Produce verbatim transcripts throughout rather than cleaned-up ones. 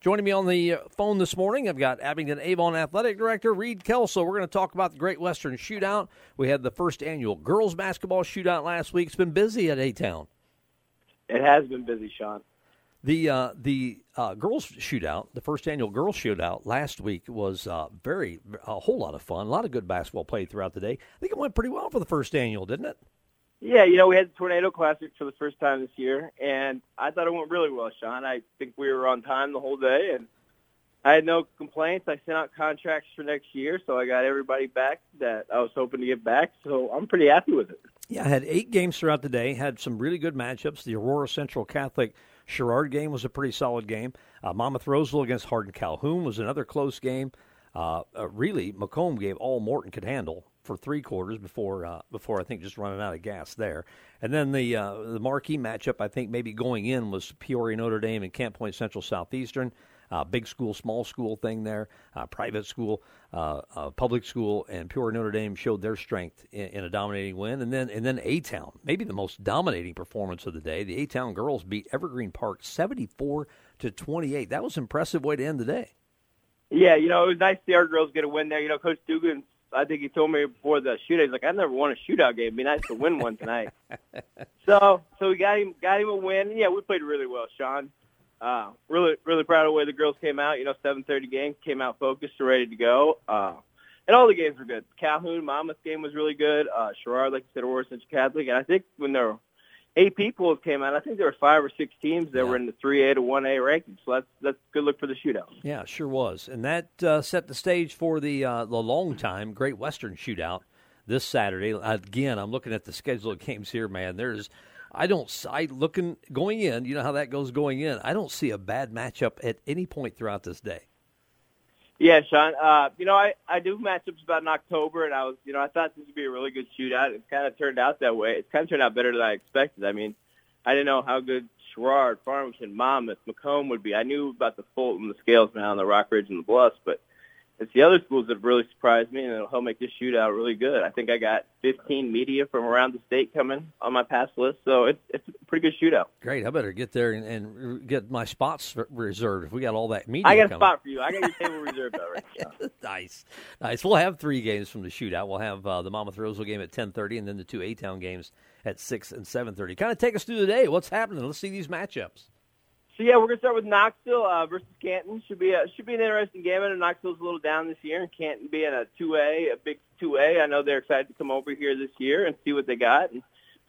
Joining me on the phone this morning, I've got Abingdon-Avon Athletic Director Reid Kelso. We're going to talk about the Great Western Shootout. We had the first annual girls basketball shootout last week. It's been busy at A-Town. It has been busy, Sean. The uh, the uh, girls shootout, the first annual girls shootout last week was uh, very a whole lot of fun. A lot of good basketball played throughout the day. I think it went pretty well for the first annual, didn't it? Yeah, you know, we had the Tornado Classic for the first time this year, and I thought it went really well, Sean. I think we were on time the whole day, and I had no complaints. I sent out contracts for next year, so I got everybody back that I was hoping to get back, so I'm pretty happy with it. Yeah, I had eight games throughout the day, had some really good matchups. The Aurora Central Catholic Sherrard game was a pretty solid game. Uh, Monmouth-Roseville against Hardin Calhoun was another close game. Uh, uh, really, Macomb gave all Morton could handle for three quarters before uh, before I think just running out of gas there. And then the uh, the marquee matchup I think maybe going in was Peoria-Notre Dame and Camp Point Central Southeastern. Uh, big school, small school thing there. Uh, private school, uh, uh, public school, and Peoria-Notre Dame showed their strength in, in a dominating win. And then and then A-Town, maybe the most dominating performance of the day. The A-Town girls beat Evergreen Park seventy-four to twenty-eight. That was an impressive way to end the day. Yeah, you know, it was nice to see our girls get a win there. You know, Coach Dugan, I think he told me before the shootout, he's like, I never won a shootout game. It'd be nice to win one tonight. so so we got him got him a win. Yeah, we played really well, Sean. Uh, really, really proud of the way the girls came out. You know, seven thirty game, came out focused and ready to go. Uh, and all the games were good. Calhoun, Monmouth game was really good. Uh, Sherrard, like you said, Aurora Central Catholic. And I think when their A P pools came out, I think there were five or six teams that yeah. were in the three A to one A rankings. So that's, that's a good look for the shootout. Yeah, sure was. And that uh, set the stage for the, uh, the long-time Great Western Shootout this Saturday. Again, I'm looking at the schedule of games here, man. There's I don't I looking going in, you know how that goes going in. I don't see a bad matchup at any point throughout this day. Yeah, Sean. Uh, you know, I, I do matchups about in October, and I was, you know, I thought this would be a really good shootout. It kind of turned out that way. It's kind of turned out better than I expected. I mean, I didn't know how good Sherrard, Farmington, Monmouth, Macomb would be. I knew about the Fulton, the Scales Mound, the Rockridge, and the Bluffs, but it's the other schools that have really surprised me, and it'll help make this shootout really good. I think I got fifteen media from around the state coming on my pass list, so it's, it's a pretty good shootout. Great. I better get there and, and get my spots reserved if we got all that media I got coming. A spot for you. I got your table reserved already. Yeah. Nice. Nice. We'll have three games from the shootout. We'll have uh, the Monmouth-Roseville game at ten thirty and then the two A-Town games at six and seven thirty. Kind of take us through the day. What's happening? Let's see these matchups. So, yeah, we're going to start with Knoxville uh, versus Canton. Should be a, should be an interesting game. I know Knoxville's a little down this year, and Canton being a two A, a big two A. I know they're excited to come over here this year and see what they got. And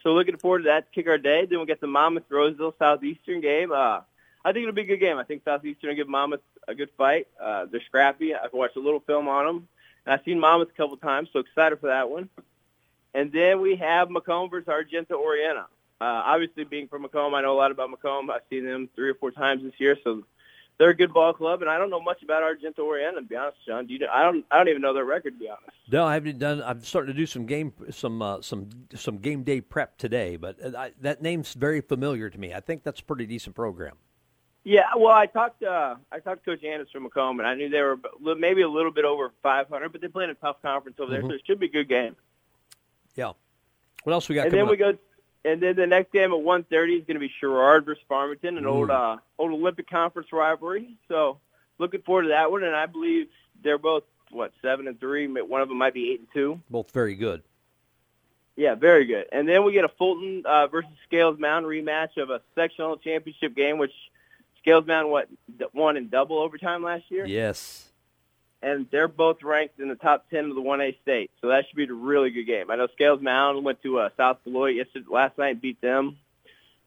so looking forward to that to kick our day. Then we'll get the Monmouth-Roseville Southeastern game. Uh, I think it'll be a good game. I think Southeastern will give Monmouth a good fight. Uh, they're scrappy. I've watched a little film on them, and I've seen Monmouth a couple times, so excited for that one. And then we have Macomb versus Argenta-Oreana. Uh, obviously, being from Macomb, I know a lot about Macomb. I've seen them three or four times this year, so they're a good ball club. And I don't know much about Argenta-Oreana, to be honest, John. Do you know, I don't. I don't even know their record, to be honest. No, I haven't done. I'm starting to do some game, some uh, some some game day prep today. But I, that name's very familiar to me. I think that's a pretty decent program. Yeah, well, I talked. Uh, I talked to Coach Anders from Macomb, and I knew they were maybe a little bit over five hundred, but they played a tough conference over mm-hmm. there, so it should be a good game. Yeah. What else we got? And coming then we up? go. And then the next game at one thirty is going to be Sherrard versus Farmington, an old uh, old Olympic Conference rivalry. So looking forward to that one. And I believe they're both, what, seven and three? One of them might be eight and two. Both very good. Yeah, very good. And then we get a Fulton uh, versus Scales Mound rematch of a sectional championship game, which Scales Mound what, won in double overtime last year? Yes. And they're both ranked in the top ten of the one A state, so that should be a really good game. I know Scales Mound went to uh, South Beloit yesterday, last night, beat them,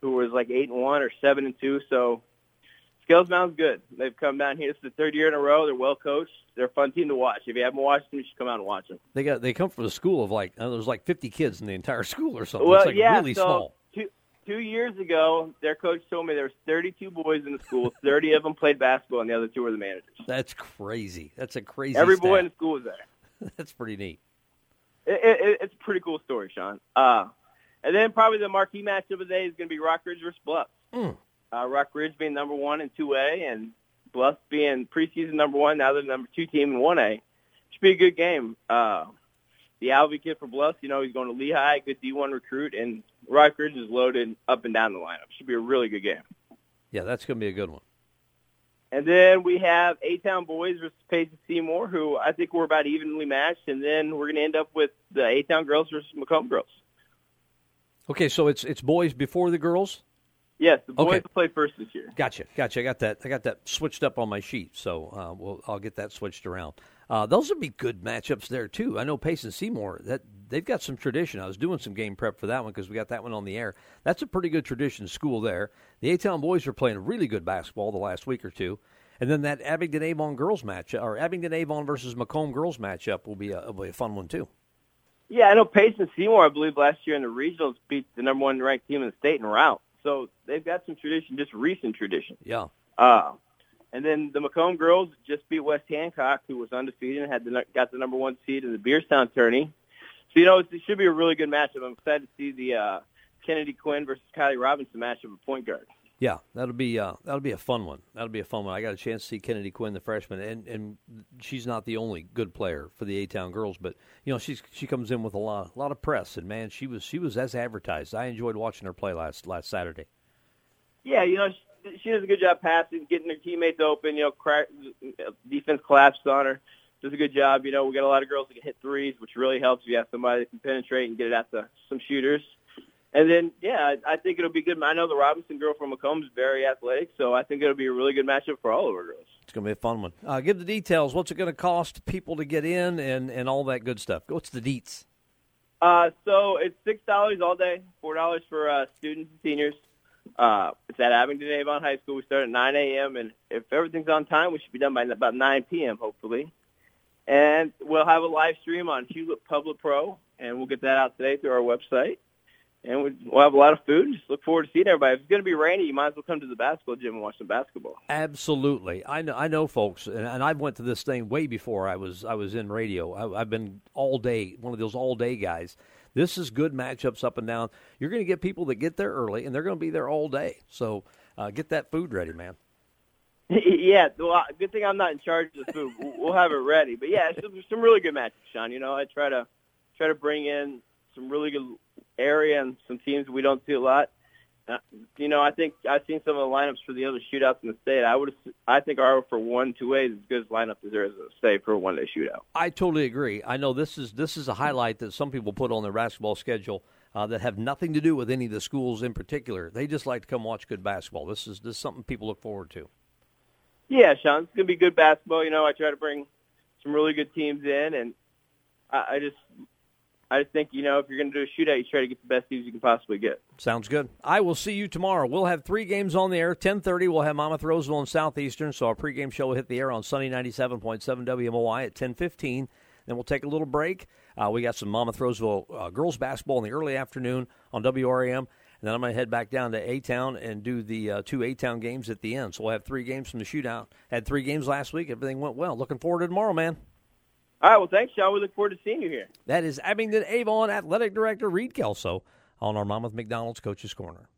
who was like eight and one or seven and two. So Scales Mound's good. They've come down here. This is the third year in a row. They're well coached. They're a fun team to watch. If you haven't watched them, you should come out and watch them. They got they come from a school of like uh, there's like fifty kids in the entire school or something. Well, it's like yeah, really so small. Two, two years ago, their coach told me there was thirty-two boys in the school. thirty of them played basketball, and the other two were the managers. That's crazy. That's a crazy Every stat. Boy in the school was there. That's pretty neat. It, it, it's a pretty cool story, Sean. Uh, and then probably the marquee matchup of the day is going to be Rockridge versus Bluffs. Mm. Uh, Rockridge being number one in two A, and Bluffs being preseason number one. Now they're the number two team in one A. Should be a good game. Uh, the Alvey kid for Bluffs, you know, he's going to Lehigh, good D one recruit, and Rockridge is loaded up and down the lineup. Should be a really good game. Yeah, that's going to be a good one. And then we have A-Town boys versus Payson Seymour, who I think we're about evenly matched. And then we're going to end up with the A-Town girls versus Macomb girls. Okay, so it's it's boys before the girls? Yes, the boys okay. will play first this year. Gotcha, gotcha. I got that. I got that switched up on my sheet, so uh, we'll, I'll get that switched around. Uh, those would be good matchups there too. I know Payson Seymour, that they've got some tradition. I was doing some game prep for that one because we got that one on the air. That's a pretty good tradition school there. The A-Town boys were playing really good basketball the last week or two, and then that Abingdon-Avon girls matchup, or Abingdon-Avon versus Macomb girls matchup, will be a, will be a fun one too. Yeah, I know Payson Seymour, I believe last year in the regionals beat the number one ranked team in the state in route. So they've got some tradition, just recent tradition. Yeah. Uh, and then the Macomb girls just beat West Hancock, who was undefeated and had the, got the number one seed in the Beerstown tourney. So, you know, it should be a really good matchup. I'm excited to see the uh, Kennedy Quinn versus Kylie Robinson matchup of point guard. Yeah, that'll be uh, that'll be a fun one. That'll be a fun one. I got a chance to see Kennedy Quinn, the freshman, and, and she's not the only good player for the A-Town girls, but you know she's she comes in with a lot a lot of press, and man, she was she was as advertised. I enjoyed watching her play last last Saturday. Yeah, you know she, she does a good job passing, getting her teammates open. You know, crack, defense collapsed on her. Does a good job. You know, we got a lot of girls that can hit threes, which really helps if you have somebody that can penetrate and get it at the, some shooters. And then, yeah, I think it'll be good. I know the Robinson girl from Macomb's very athletic, so I think it'll be a really good matchup for all of our girls. It's going to be a fun one. Uh, give the details. What's it going to cost people to get in and, and all that good stuff? What's the deets? Uh, so it's six dollars all day, four dollars for uh, students and seniors. Uh, it's at Abingdon-Avon High School. We start at nine a.m., and if everything's on time, we should be done by about nine p.m., hopefully. And we'll have a live stream on Hewlett Public Pro, and we'll get that out today through our website. And we'll have a lot of food and just look forward to seeing everybody. If it's going to be rainy, you might as well come to the basketball gym and watch some basketball. Absolutely. I know, I know folks, and, and I went to this thing way before I was I was in radio. I, I've been all day, one of those all-day guys. This is good matchups up and down. You're going to get people that get there early, and they're going to be there all day. So uh, get that food ready, man. Yeah, well, good thing I'm not in charge of the food. We'll have it ready. But, yeah, it's some really good matchups, Sean. You know, I try to try to bring in some really good – area and some teams we don't see a lot. Uh, you know, I think I've seen some of the lineups for the other shootouts in the state. I would, I think our for one, two A is as good a lineup as there is in the state for a one-day shootout. I totally agree. I know this is this is a highlight that some people put on their basketball schedule uh, that have nothing to do with any of the schools in particular. They just like to come watch good basketball. This is this is something people look forward to. Yeah, Sean, it's gonna be good basketball. You know, I try to bring some really good teams in, and I, I just. I just think, you know, if you're going to do a shootout, you try to get the best teams you can possibly get. Sounds good. I will see you tomorrow. We'll have three games on the air. ten thirty, we'll have Monmouth-Roseville and Southeastern, so our pregame show will hit the air on Sunday ninety-seven point seven W M O I at ten fifteen. Then we'll take a little break. Uh, we got some Monmouth-Roseville uh, girls basketball in the early afternoon on W R A M. And then I'm going to head back down to A-Town and do the uh, two A-Town games at the end. So we'll have three games from the shootout. Had three games last week. Everything went well. Looking forward to tomorrow, man. All right, well, thanks, y'all. We look forward to seeing you here. That is Abingdon-Avon Athletic Director Reid Kelso on our Monmouth McDonald's Coach's Corner.